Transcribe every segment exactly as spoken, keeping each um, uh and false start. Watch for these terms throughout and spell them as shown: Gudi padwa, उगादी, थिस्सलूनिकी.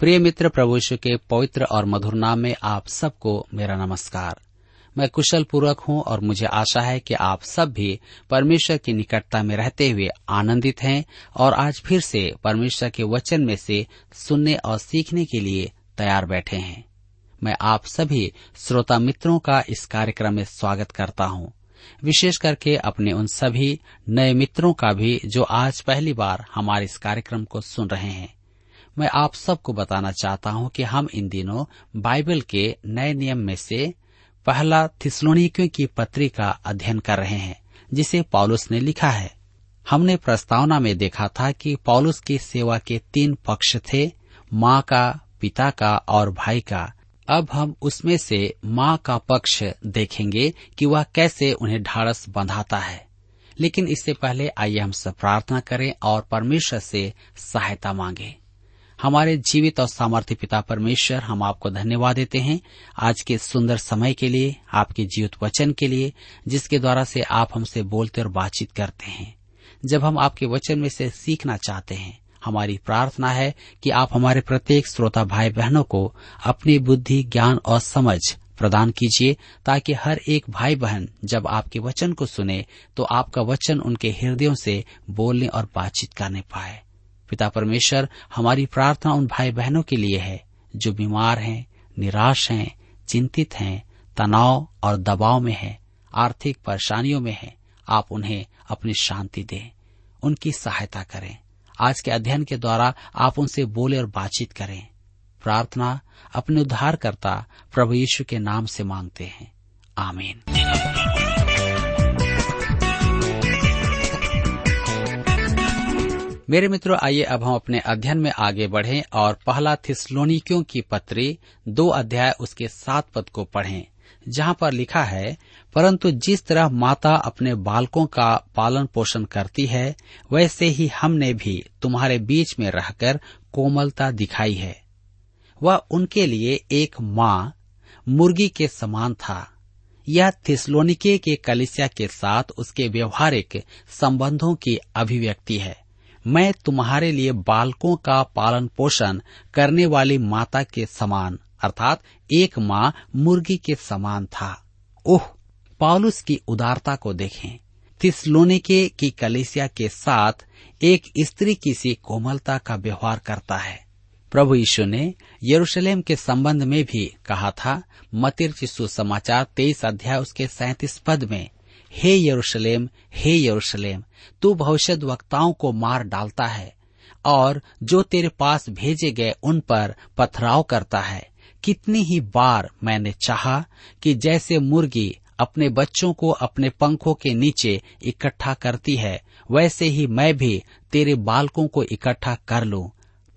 प्रिय मित्र, प्रभु यीशु के पवित्र और मधुर नाम में आप सबको मेरा नमस्कार। मैं कुशल पूर्वक हूं और मुझे आशा है कि आप सब भी परमेश्वर की निकटता में रहते हुए आनंदित हैं और आज फिर से परमेश्वर के वचन में से सुनने और सीखने के लिए तैयार बैठे हैं। मैं आप सभी श्रोता मित्रों का इस कार्यक्रम में स्वागत करता हूं, विशेष करके अपने उन सभी नए मित्रों का भी जो आज पहली बार हमारे इस कार्यक्रम को सुन रहे हैं। मैं आप सबको बताना चाहता हूं कि हम इन दिनों बाइबल के नए नियम में से पहला थिस्सलुनीकियों की पत्री का अध्ययन कर रहे हैं जिसे पौलुस ने लिखा है। हमने प्रस्तावना में देखा था कि पौलुस की सेवा के तीन पक्ष थे, माँ का, पिता का और भाई का। अब हम उसमें से माँ का पक्ष देखेंगे कि वह कैसे उन्हें ढाढ़स बंधाता है। लेकिन इससे पहले आइए हम सब प्रार्थना करें और परमेश्वर से सहायता मांगे। हमारे जीवित और सामर्थ्य पिता परमेश्वर, हम आपको धन्यवाद देते हैं आज के सुंदर समय के लिए, आपके जीवित वचन के लिए जिसके द्वारा से आप हमसे बोलते और बातचीत करते हैं। जब हम आपके वचन में से सीखना चाहते हैं, हमारी प्रार्थना है कि आप हमारे प्रत्येक श्रोता भाई बहनों को अपनी बुद्धि, ज्ञान और समझ प्रदान कीजिए ताकि हर एक भाई बहन जब आपके वचन को सुने तो आपका वचन उनके हृदयों से बोलने और बातचीत करने पाए। पिता परमेश्वर, हमारी प्रार्थना उन भाई बहनों के लिए है जो बीमार हैं, निराश हैं, चिंतित हैं, तनाव और दबाव में हैं, आर्थिक परेशानियों में हैं। आप उन्हें अपनी शांति दें, उनकी सहायता करें। आज के अध्ययन के द्वारा आप उनसे बोले और बातचीत करें। प्रार्थना अपने उद्धारकर्ता प्रभु यीशु के नाम से मांगते हैं, आमीन। मेरे मित्रों, आइए अब हम अपने अध्ययन में आगे बढ़ें और पहला थिस्सलुनीकियों की पत्री दो अध्याय उसके सात पद को पढ़ें, जहाँ पर लिखा है, परंतु जिस तरह माता अपने बालकों का पालन पोषण करती है वैसे ही हमने भी तुम्हारे बीच में रहकर कोमलता दिखाई है। वह उनके लिए एक माँ मुर्गी के समान था। यह थिस्सलुनीके के कलीसिया के साथ उसके व्यवहारिक संबंधों की अभिव्यक्ति है। मैं तुम्हारे लिए बालकों का पालन पोषण करने वाली माता के समान, अर्थात एक माँ मुर्गी के समान था। ओह, पौलुस की उदारता को देखें। थिस्सलुनीके की कलीसिया के साथ एक स्त्री की सी कोमलता का व्यवहार करता है। प्रभु यीशु ने यरूशलेम के संबंध में भी कहा था, मत्ती सुसमाचार तेईस अध्याय उसके सैंतीस पद में, हे यरूशलेम, हे यरूशलेम, तू भविष्यद्वक्ताओं को मार डालता है और जो तेरे पास भेजे गए उन पर पथराव करता है। कितनी ही बार मैंने चाहा कि जैसे मुर्गी अपने बच्चों को अपने पंखों के नीचे इकट्ठा करती है वैसे ही मैं भी तेरे बालकों को इकट्ठा कर लूं,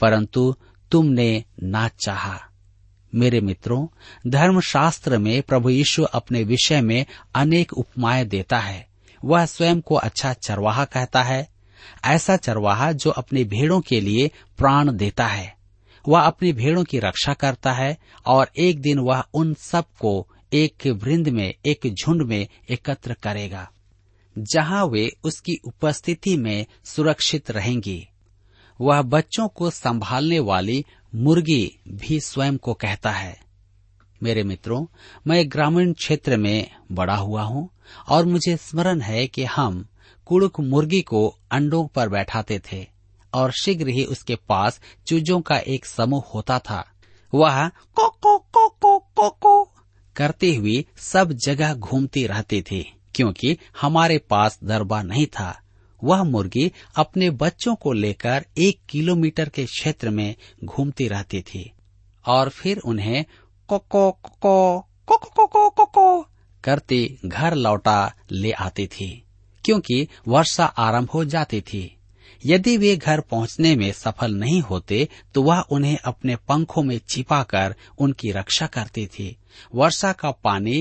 परंतु तुमने ना चाहा। मेरे मित्रों, धर्मशास्त्र में प्रभु यीशु अपने विषय में अनेक उपमाएं देता है। वह स्वयं को अच्छा चरवाहा कहता है, ऐसा चरवाहा जो अपनी भेड़ों के लिए प्राण देता है। वह अपनी भेड़ों की रक्षा करता है और एक दिन वह उन सबको एक वृंद में, एक झुंड में एकत्र करेगा जहां वे उसकी उपस्थिति में सुरक्षित रहेंगी। वह बच्चों को संभालने वाली मुर्गी भी स्वयं को कहता है। मेरे मित्रों, मैं ग्रामीण क्षेत्र में बड़ा हुआ हूं और मुझे स्मरण है कि हम कुड़ुक मुर्गी को अंडों पर बैठाते थे और शीघ्र ही उसके पास चूजों का एक समूह होता था। वह को को को को को को करती हुई सब जगह घूमती रहती थी क्योंकि हमारे पास दरबा नहीं था। वह मुर्गी अपने बच्चों को लेकर एक किलोमीटर के क्षेत्र में घूमती रहती थी और फिर उन्हें कोको कोको कोको कोको को करती घर लौटा ले आती थी क्योंकि वर्षा आरंभ हो जाती थी। यदि वे घर पहुंचने में सफल नहीं होते तो वह उन्हें अपने पंखों में छिपाकर उनकी रक्षा करती थी। वर्षा का पानी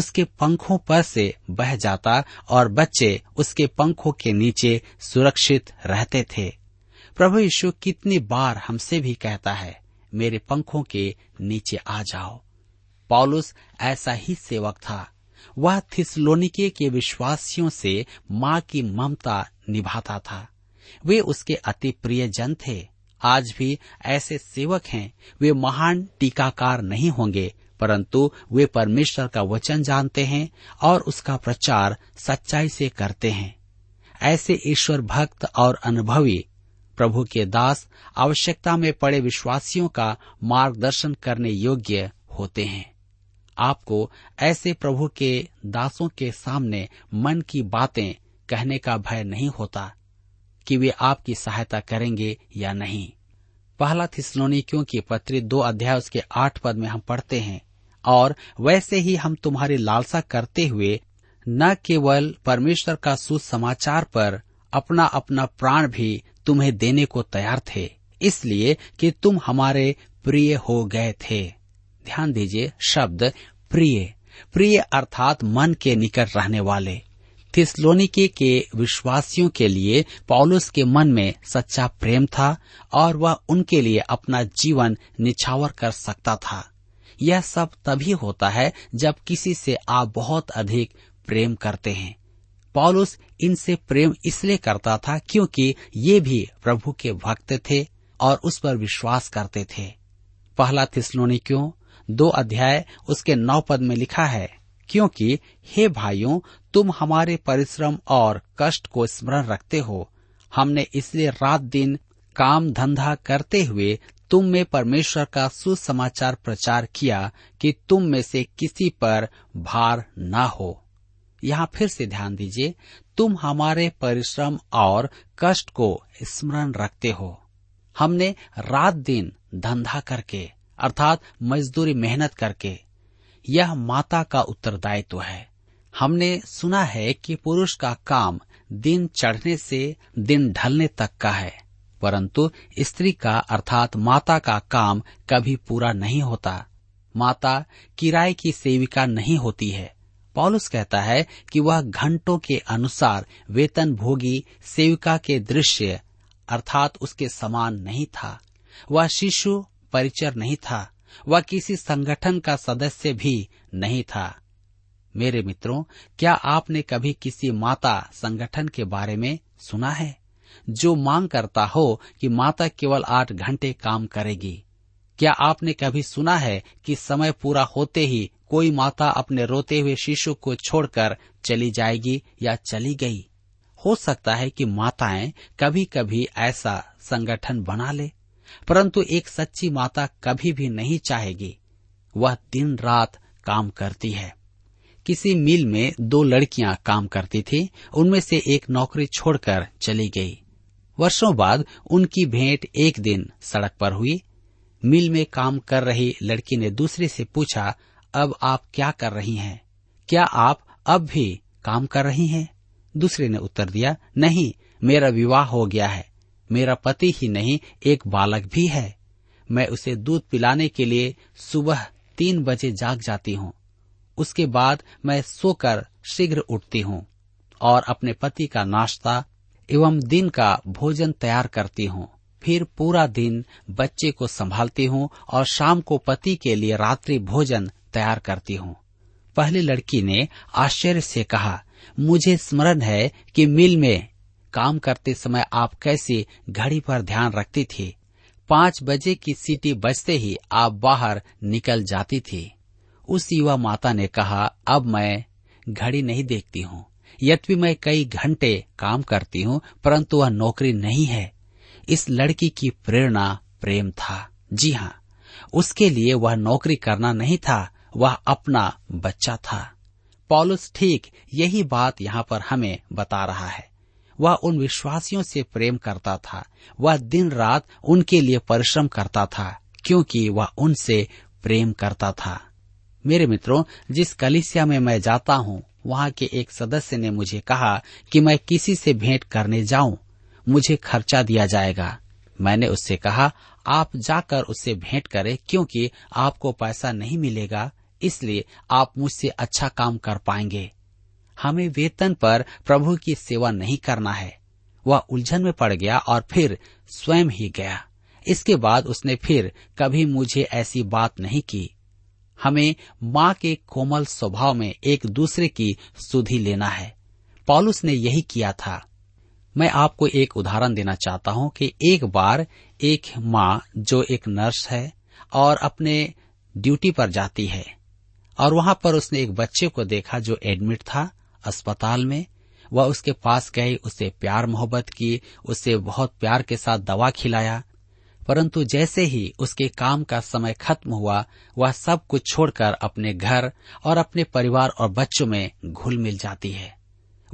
उसके पंखों पर से बह जाता और बच्चे उसके पंखों के नीचे सुरक्षित रहते थे। प्रभु यीशु कितनी बार हमसे भी कहता है, मेरे पंखों के नीचे आ जाओ। पौलुस ऐसा ही सेवक था। वह थिस्सलूनिकी के विश्वासियों से मां की ममता निभाता था। वे उसके अति प्रिय जन थे। आज भी ऐसे सेवक हैं। वे महान टीकाकार नहीं होंगे, परंतु वे परमेश्वर का वचन जानते हैं और उसका प्रचार सच्चाई से करते हैं। ऐसे ईश्वर भक्त और अनुभवी प्रभु के दास आवश्यकता में पड़े विश्वासियों का मार्गदर्शन करने योग्य होते हैं। आपको ऐसे प्रभु के दासों के सामने मन की बातें कहने का भय नहीं होता कि वे आपकी सहायता करेंगे या नहीं। पहला थिस्सलुनीकियों की पत्री दो अध्याय उसके आठ पद में हम पढ़ते हैं, और वैसे ही हम तुम्हारी लालसा करते हुए न केवल परमेश्वर का सुसमाचार पर अपना अपना प्राण भी तुम्हें देने को तैयार थे, इसलिए कि तुम हमारे प्रिय हो गए थे। ध्यान दीजिए शब्द प्रिय। प्रिय अर्थात मन के निकट रहने वाले। थिस्सलुनीकी के विश्वासियों के लिए पौलुस के मन में सच्चा प्रेम था और वह उनके लिए अपना जीवन निछावर कर सकता था। यह सब तभी होता है जब किसी से आप बहुत अधिक प्रेम करते हैं। पौलुस इनसे प्रेम इसलिए करता था क्योंकि ये भी प्रभु के भक्त थे और उस पर विश्वास करते थे। पहला थिस्सलुनीकियों दो अध्याय उसके नौ पद में लिखा है, क्योंकि हे भाइयों, तुम हमारे परिश्रम और कष्ट को स्मरण रखते हो। हमने इसलिए रात दिन काम धंधा करते हुए तुम में परमेश्वर का सुसमाचार प्रचार किया कि तुम में से किसी पर भार ना हो। यहाँ फिर से ध्यान दीजिए, तुम हमारे परिश्रम और कष्ट को स्मरण रखते हो। हमने रात दिन धंधा करके अर्थात मजदूरी मेहनत करके, यह माता का उत्तरदायित्व है। हमने सुना है कि पुरुष का काम दिन चढ़ने से दिन ढलने तक का है, परंतु स्त्री का अर्थात माता का काम कभी पूरा नहीं होता। माता किराए की सेविका नहीं होती है। पौलुस कहता है कि वह घंटों के अनुसार वेतन भोगी सेविका के दृश्य अर्थात उसके समान नहीं था। वह शिशु परिचर नहीं था। वह किसी संगठन का सदस्य भी नहीं था। मेरे मित्रों, क्या आपने कभी किसी माता संगठन के बारे में सुना है जो मांग करता हो कि माता केवल आठ घंटे काम करेगी? क्या आपने कभी सुना है कि समय पूरा होते ही कोई माता अपने रोते हुए शिशु को छोड़कर चली जाएगी या चली गई? हो सकता है कि माताएं कभी कभी ऐसा संगठन बना ले, परंतु एक सच्ची माता कभी भी नहीं चाहेगी। वह दिन रात काम करती है। किसी मिल में दो लड़कियां काम करती थी। उनमें से एक नौकरी छोड़कर चली गई। वर्षों बाद उनकी भेंट एक दिन सड़क पर हुई। मिल में काम कर रही लड़की ने दूसरी से पूछा, अब आप क्या कर रही हैं? क्या आप अब भी काम कर रही हैं? दूसरे ने उत्तर दिया, नहीं, मेरा विवाह हो गया है। मेरा पति ही नहीं, एक बालक भी है। मैं उसे दूध पिलाने के लिए सुबह तीन बजे जाग जाती हूँ। उसके बाद मैं सोकर शीघ्र उठती हूँ और अपने पति का नाश्ता एवं दिन का भोजन तैयार करती हूँ। फिर पूरा दिन बच्चे को संभालती हूँ और शाम को पति के लिए रात्रि भोजन तैयार करती हूँ। पहली लड़की ने आश्चर्य से कहा, मुझे स्मरण है कि मिल में काम करते समय आप कैसे घड़ी पर ध्यान रखती थी। पांच बजे की सीटी बजते ही आप बाहर निकल जाती थी। उस युवा माता ने कहा, अब मैं घड़ी नहीं देखती हूँ। यद्यपि मैं कई घंटे काम करती हूँ परंतु वह नौकरी नहीं है। इस लड़की की प्रेरणा प्रेम था। जी हाँ, उसके लिए वह नौकरी करना नहीं था, वह अपना बच्चा था। पौलुस ठीक यही बात यहाँ पर हमें बता रहा है। वह उन विश्वासियों से प्रेम करता था, वह दिन रात उनके लिए परिश्रम करता था क्योंकि वह उनसे प्रेम करता था। मेरे मित्रों, जिस कलीसिया में मैं जाता हूँ वहाँ के एक सदस्य ने मुझे कहा कि मैं किसी से भेंट करने जाऊँ, मुझे खर्चा दिया जाएगा। मैंने उससे कहा आप जाकर उससे भेंट करें क्योंकि आपको पैसा नहीं मिलेगा, इसलिए आप मुझसे अच्छा काम कर पाएंगे। हमें वेतन पर प्रभु की सेवा नहीं करना है। वह उलझन में पड़ गया और फिर स्वयं ही गया। इसके बाद उसने फिर कभी मुझे ऐसी बात नहीं की। हमें माँ के कोमल स्वभाव में एक दूसरे की सुधि लेना है। पौलुस ने यही किया था। मैं आपको एक उदाहरण देना चाहता हूँ कि एक बार एक माँ जो एक नर्स है और अपने ड्यूटी पर जाती है, और वहाँ पर उसने एक बच्चे को देखा जो एडमिट था अस्पताल में। वह उसके पास गई, उससे प्यार मोहब्बत की, उससे बहुत प्यार के साथ दवा खिलाया, परंतु जैसे ही उसके काम का समय खत्म हुआ वह सब कुछ छोड़कर अपने घर और अपने परिवार और बच्चों में घुल मिल जाती है।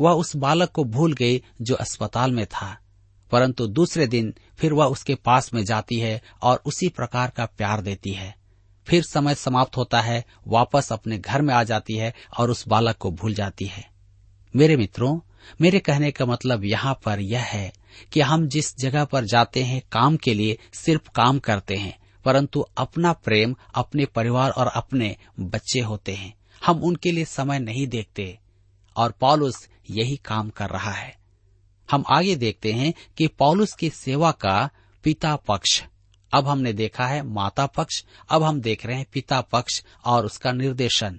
वह उस बालक को भूल गई जो अस्पताल में था, परंतु दूसरे दिन फिर वह उसके पास में जाती है और उसी प्रकार का प्यार देती है। फिर समय समाप्त होता है, वापस अपने घर में आ जाती है और उस बालक को भूल जाती है। मेरे मित्रों, मेरे कहने का मतलब यहाँ पर यह है कि हम जिस जगह पर जाते हैं काम के लिए सिर्फ काम करते हैं, परंतु अपना प्रेम अपने परिवार और अपने बच्चे होते हैं, हम उनके लिए समय नहीं देखते। और पौलुस यही काम कर रहा है। हम आगे देखते हैं कि पौलुस की सेवा का पिता पक्ष, अब हमने देखा है माता पक्ष, अब हम देख रहे हैं पिता पक्ष और उसका निर्देशन।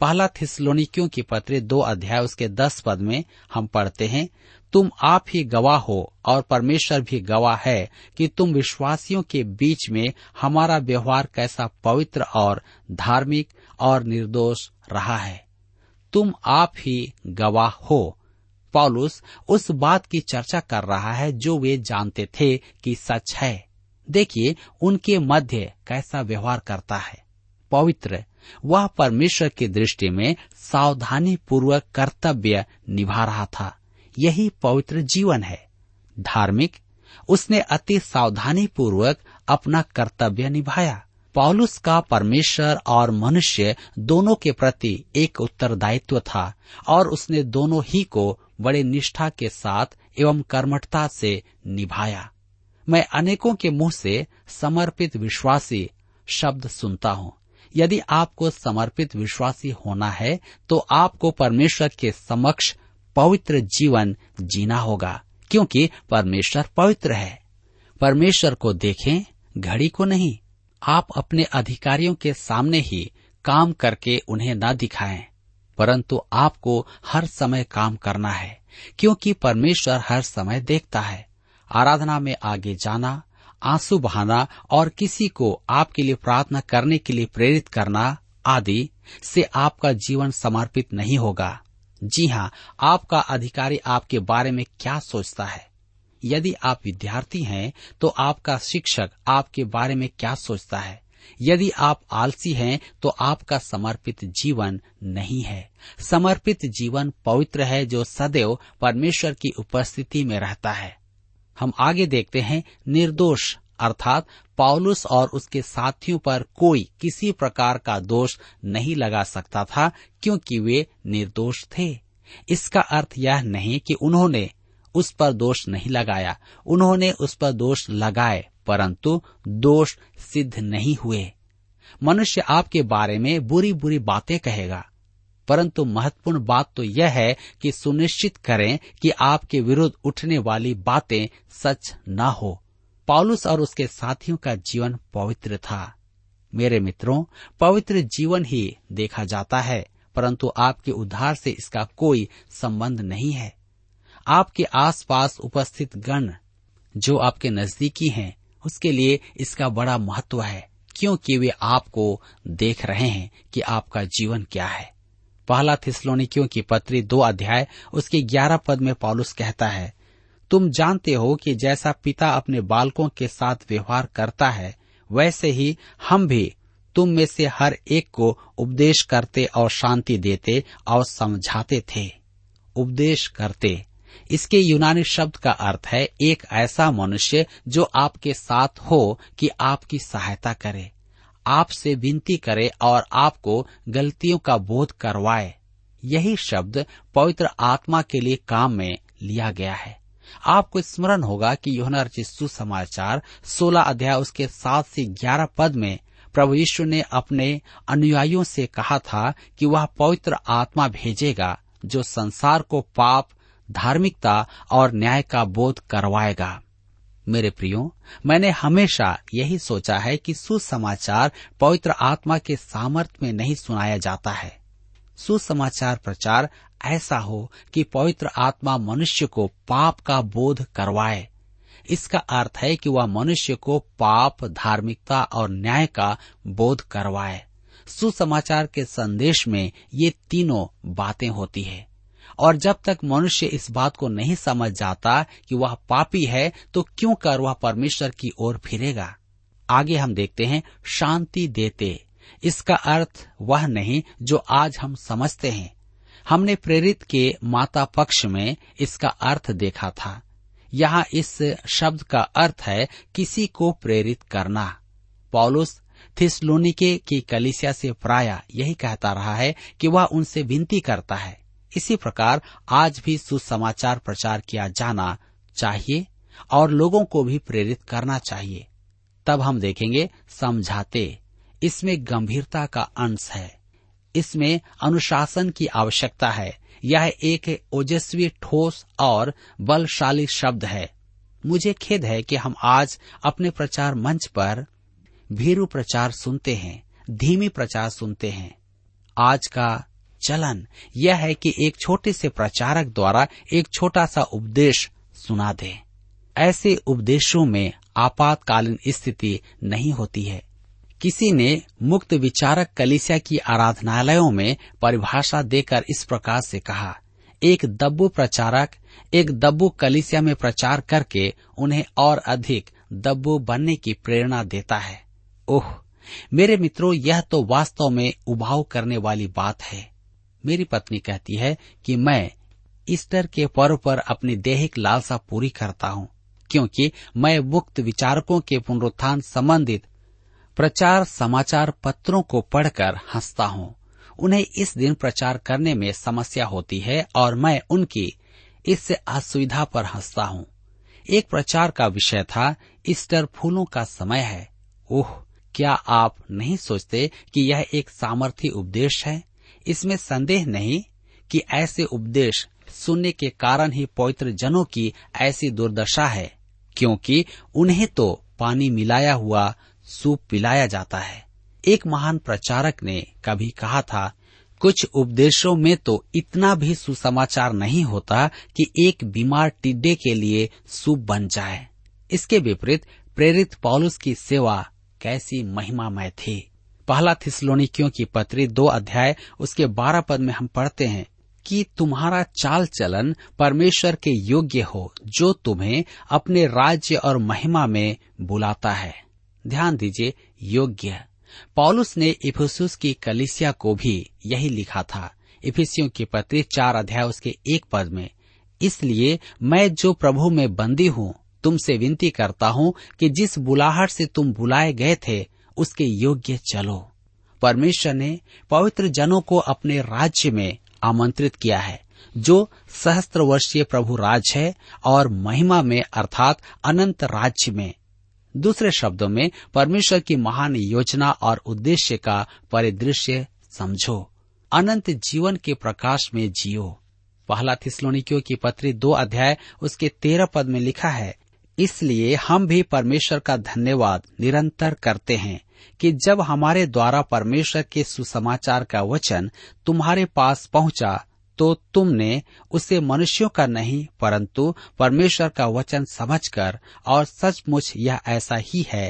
पहला थिस्सलुनिकियों की पत्री दो अध्याय उसके दस पद में हम पढ़ते हैं, तुम आप ही गवाह हो और परमेश्वर भी गवाह है कि तुम विश्वासियों के बीच में हमारा व्यवहार कैसा पवित्र और धार्मिक और निर्दोष रहा है। तुम आप ही गवाह हो। पौलुस उस बात की चर्चा कर रहा है जो वे जानते थे कि सच है। देखिए उनके मध्य कैसा व्यवहार करता है, पवित्र। वह परमेश्वर की दृष्टि में सावधानी पूर्वक कर्तव्य निभा रहा था। यही पवित्र जीवन है। धार्मिक, उसने अति सावधानी पूर्वक अपना कर्तव्य निभाया। पौलुस का परमेश्वर और मनुष्य दोनों के प्रति एक उत्तरदायित्व था और उसने दोनों ही को बड़े निष्ठा के साथ एवं कर्मठता से निभाया। मैं अनेकों के मुंह से समर्पित विश्वासी शब्द सुनता हूँ। यदि आपको समर्पित विश्वासी होना है तो आपको परमेश्वर के समक्ष पवित्र जीवन जीना होगा क्योंकि परमेश्वर पवित्र है। परमेश्वर को देखें, घड़ी को नहीं। आप अपने अधिकारियों के सामने ही काम करके उन्हें न दिखाएं, परंतु आपको हर समय काम करना है क्योंकि परमेश्वर हर समय देखता है। आराधना में आगे जाना, आंसू बहाना और किसी को आपके लिए प्रार्थना करने के लिए प्रेरित करना आदि से आपका जीवन समर्पित नहीं होगा। जी हाँ, आपका अधिकारी आपके बारे में क्या सोचता है? यदि आप विद्यार्थी हैं तो आपका शिक्षक आपके बारे में क्या सोचता है? यदि आप आलसी हैं तो आपका समर्पित जीवन नहीं है। समर्पित जीवन पवित्र है जो सदैव परमेश्वर की उपस्थिति में रहता है। हम आगे देखते हैं निर्दोष, अर्थात पौलुस और उसके साथियों पर कोई किसी प्रकार का दोष नहीं लगा सकता था क्योंकि वे निर्दोष थे। इसका अर्थ यह नहीं कि उन्होंने उस पर दोष नहीं लगाया, उन्होंने उस पर दोष लगाए परंतु दोष सिद्ध नहीं हुए। मनुष्य आपके बारे में बुरी बुरी बातें कहेगा, परंतु महत्वपूर्ण बात तो यह है कि सुनिश्चित करें कि आपके विरुद्ध उठने वाली बातें सच न हो। पौलुस और उसके साथियों का जीवन पवित्र था। मेरे मित्रों, पवित्र जीवन ही देखा जाता है, परंतु आपके उद्धार से इसका कोई संबंध नहीं है। आपके आसपास उपस्थित गण जो आपके नजदीकी हैं, उसके लिए इसका बड़ा महत्व है क्योंकि वे आपको देख रहे हैं कि आपका जीवन क्या है। पहला थिस्सलुनीकियों की पत्री दो अध्याय उसके ग्यारह पद में पौलुस कहता है, तुम जानते हो कि जैसा पिता अपने बालकों के साथ व्यवहार करता है, वैसे ही हम भी तुम में से हर एक को उपदेश करते और शांति देते और समझाते थे। उपदेश करते, इसके यूनानी शब्द का अर्थ है एक ऐसा मनुष्य जो आपके साथ हो कि आपकी सहायता करे, आपसे विनती करे और आपको गलतियों का बोध करवाए। यही शब्द पवित्र आत्मा के लिए काम में लिया गया है। आपको स्मरण होगा कि यूहन्ना रचित सुसमाचार सोलह अध्याय उसके सात से ग्यारह पद में प्रभु यीशु ने अपने अनुयायियों से कहा था कि वह पवित्र आत्मा भेजेगा जो संसार को पाप, धार्मिकता और न्याय का बोध करवाएगा। मेरे प्रियो, मैंने हमेशा यही सोचा है कि सुसमाचार पवित्र आत्मा के सामर्थ्य में नहीं सुनाया जाता है। सुसमाचार प्रचार ऐसा हो कि पवित्र आत्मा मनुष्य को पाप का बोध करवाए। इसका अर्थ है कि वह मनुष्य को पाप, धार्मिकता और न्याय का बोध करवाए। सुसमाचार के संदेश में ये तीनों बातें होती है, और जब तक मनुष्य इस बात को नहीं समझ जाता कि वह पापी है तो क्यों कर वह परमेश्वर की ओर फिरेगा। आगे हम देखते हैं शांति देते। इसका अर्थ वह नहीं जो आज हम समझते हैं। हमने प्रेरित के माता पक्ष में इसका अर्थ देखा था। यहाँ इस शब्द का अर्थ है किसी को प्रेरित करना। पौलुस थिस्सलुनीके की कलीसिया से प्रायः यही कहता रहा है कि वह उनसे विनती करता है। इसी प्रकार आज भी सुसमाचार प्रचार किया जाना चाहिए और लोगों को भी प्रेरित करना चाहिए। तब हम देखेंगे समझाते। इसमें गंभीरता का अंश है, इसमें अनुशासन की आवश्यकता है। यह एक ओजस्वी, ठोस और बलशाली शब्द है। मुझे खेद है कि हम आज अपने प्रचार मंच पर भीरू प्रचार सुनते हैं, धीमी प्रचार सुनते हैं। आज का चलन यह है कि एक छोटे से प्रचारक द्वारा एक छोटा सा उपदेश सुना दे। ऐसे उपदेशों में आपातकालीन स्थिति नहीं होती है। किसी ने मुक्त विचारक कलीसिया की आराधनालयों में परिभाषा देकर इस प्रकार से कहा, एक दब्बू प्रचारक एक दब्बू कलीसिया में प्रचार करके उन्हें और अधिक दब्बू बनने की प्रेरणा देता है। ओह मेरे मित्रों, यह तो वास्तव में उबाऊ करने वाली बात है। मेरी पत्नी कहती है कि मैं ईस्टर के पर्व पर अपनी दैहिक लालसा पूरी करता हूँ, क्योंकि मैं मुक्त विचारकों के पुनरुत्थान संबंधित प्रचार समाचार पत्रों को पढ़कर हंसता हूँ। उन्हें इस दिन प्रचार करने में समस्या होती है और मैं उनकी इस असुविधा पर हंसता हूँ। एक प्रचार का विषय था, ईस्टर फूलों का समय है। ओह, क्या आप नहीं सोचते कि यह एक सामर्थी उपदेश है? इसमें संदेह नहीं कि ऐसे उपदेश सुनने के कारण ही पवित्र जनों की ऐसी दुर्दशा है, क्योंकि उन्हें तो पानी मिलाया हुआ सूप पिलाया जाता है। एक महान प्रचारक ने कभी कहा था, कुछ उपदेशों में तो इतना भी सुसमाचार नहीं होता कि एक बीमार टिड्डे के लिए सूप बन जाए। इसके विपरीत प्रेरित पौलुस की सेवा कैसी महिमामय थी। पहला थिस्सलुनीकियों की पत्री दो अध्याय उसके बारह पद में हम पढ़ते हैं कि तुम्हारा चाल चलन परमेश्वर के योग्य हो जो तुम्हें अपने राज्य और महिमा में बुलाता है। ध्यान दीजिए, योग्य। पौलुस ने इफिसुस की कलीसिया को भी यही लिखा था। इफिसियों की पत्री चार अध्याय उसके एक पद में, इसलिए मैं जो प्रभु में बंदी हूँ तुमसे विनती करता हूँ कि जिस बुलाहट से तुम बुलाए गए थे उसके योग्य चलो। परमेश्वर ने पवित्र जनों को अपने राज्य में आमंत्रित किया है जो सहस्त्र वर्षीय प्रभु राज है और महिमा में अर्थात अनंत राज्य में। दूसरे शब्दों में परमेश्वर की महान योजना और उद्देश्य का परिदृश्य समझो। अनंत जीवन के प्रकाश में जियो। पहला थिस्सलुनीकियों की पत्री दो अध्याय उसके तेरह पद में लिखा है, इसलिए हम भी परमेश्वर का धन्यवाद निरंतर करते हैं कि जब हमारे द्वारा परमेश्वर के सुसमाचार का वचन तुम्हारे पास पहुंचा तो तुमने उसे मनुष्यों का नहीं परंतु परमेश्वर का वचन समझकर और सचमुच यह ऐसा ही है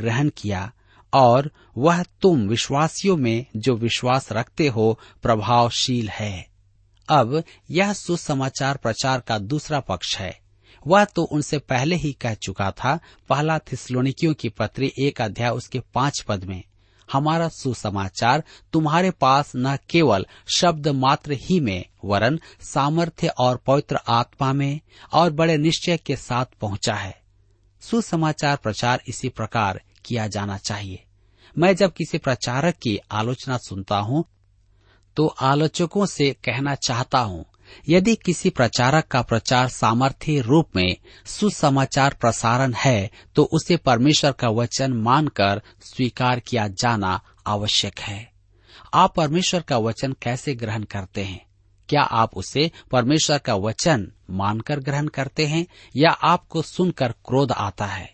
ग्रहण किया और वह तुम विश्वासियों में जो विश्वास रखते हो प्रभावशील है। अब यह सुसमाचार प्रचार का दूसरा पक्ष है। वह तो उनसे पहले ही कह चुका था, पहला थिस्सलुनीकियों की पत्री एक अध्याय उसके पांच पद में, हमारा सुसमाचार तुम्हारे पास न केवल शब्द मात्र ही में वरन सामर्थ्य और पवित्र आत्मा में और बड़े निश्चय के साथ पहुंचा है। सुसमाचार प्रचार इसी प्रकार किया जाना चाहिए। मैं जब किसी प्रचारक की आलोचना सुनता हूं, तो आलोचकों से कहना चाहता हूं, यदि किसी प्रचारक का प्रचार सामर्थ्य रूप में सुसमाचार प्रसारण है तो उसे परमेश्वर का वचन मानकर स्वीकार किया जाना आवश्यक है। आप परमेश्वर का वचन कैसे ग्रहण करते हैं? क्या आप उसे परमेश्वर का वचन मानकर ग्रहण करते हैं या आपको सुनकर क्रोध आता है?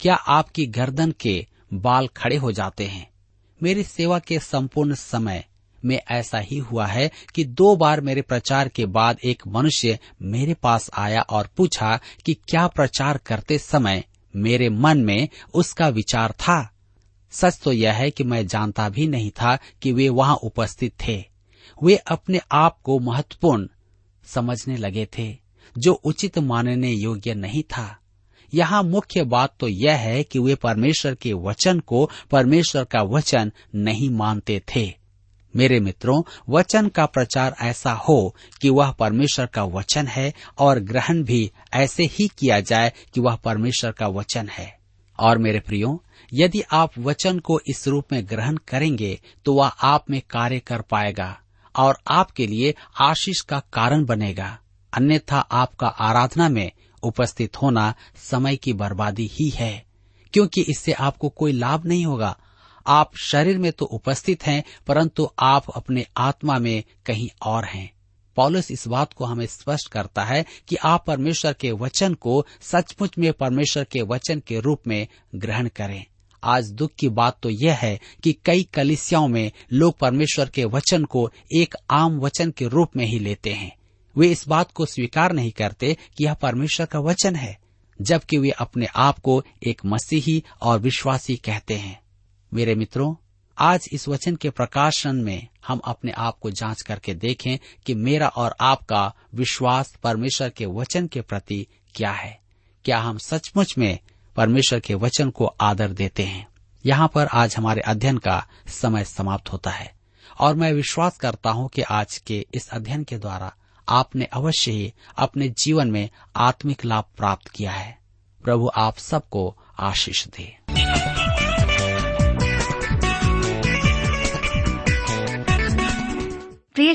क्या आपकी गर्दन के बाल खड़े हो जाते हैं? मेरी सेवा के संपूर्ण समय में ऐसा ही हुआ है कि दो बार मेरे प्रचार के बाद एक मनुष्य मेरे पास आया और पूछा कि क्या प्रचार करते समय मेरे मन में उसका विचार था। सच तो यह है कि मैं जानता भी नहीं था कि वे वहां उपस्थित थे। वे अपने आप को महत्वपूर्ण समझने लगे थे, जो उचित मानने योग्य नहीं था। यहाँ मुख्य बात तो यह है कि वे परमेश्वर के वचन को परमेश्वर का वचन नहीं मानते थे। मेरे मित्रों, वचन का प्रचार ऐसा हो कि वह परमेश्वर का वचन है और ग्रहण भी ऐसे ही किया जाए कि वह परमेश्वर का वचन है। और मेरे प्रियो, यदि आप वचन को इस रूप में ग्रहण करेंगे तो वह आप में कार्य कर पाएगा और आपके लिए आशीष का कारण बनेगा। अन्यथा आपका आराधना में उपस्थित होना समय की बर्बादी ही है, क्योंकि इससे आपको कोई लाभ नहीं होगा। आप शरीर में तो उपस्थित हैं, परंतु आप अपने आत्मा में कहीं और हैं। पौलुस इस बात को हमें स्पष्ट करता है कि आप परमेश्वर के वचन को सचमुच में परमेश्वर के वचन के रूप में ग्रहण करें। आज दुख की बात तो यह है कि कई कलीसियाओं में लोग परमेश्वर के वचन को एक आम वचन के रूप में ही लेते हैं। वे इस बात को स्वीकार नहीं करते कि यह परमेश्वर का वचन है, जबकि वे अपने आप को एक मसीही और विश्वासी कहते हैं। मेरे मित्रों, आज इस वचन के प्रकाशन में हम अपने आप को जांच करके देखें कि मेरा और आपका विश्वास परमेश्वर के वचन के प्रति क्या है। क्या हम सचमुच में परमेश्वर के वचन को आदर देते हैं? यहाँ पर आज हमारे अध्ययन का समय समाप्त होता है और मैं विश्वास करता हूँ कि आज के इस अध्ययन के द्वारा आपने अवश्य ही अपने जीवन में आत्मिक लाभ प्राप्त किया है। प्रभु आप सबको आशीष दे। प्रिय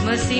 मसी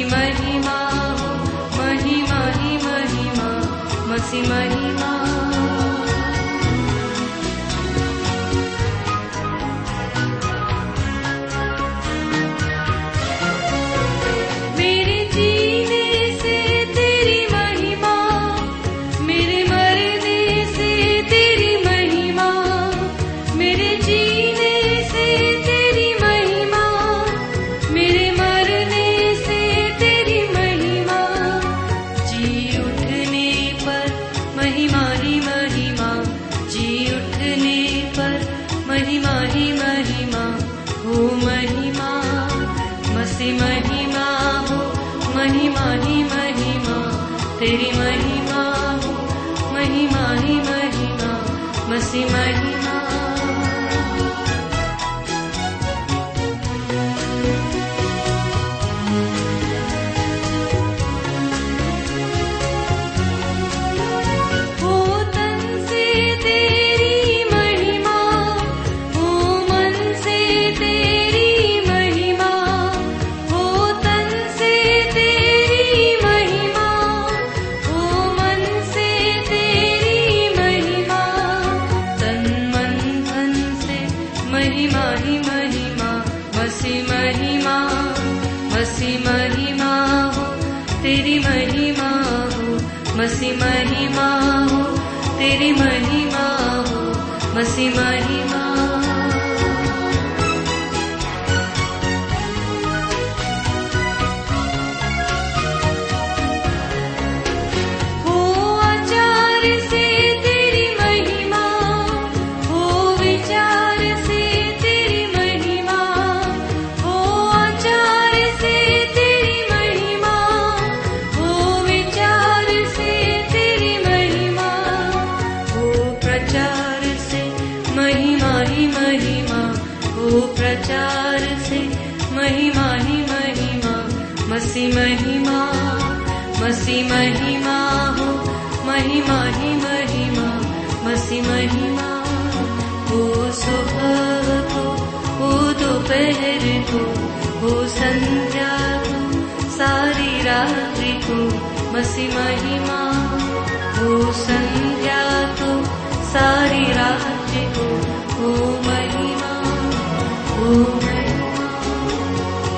महिमा हो, संध्या को, सारी रात को, हो महिमा, हो महिमा,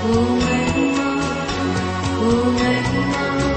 हो महिमा, हो महिमा।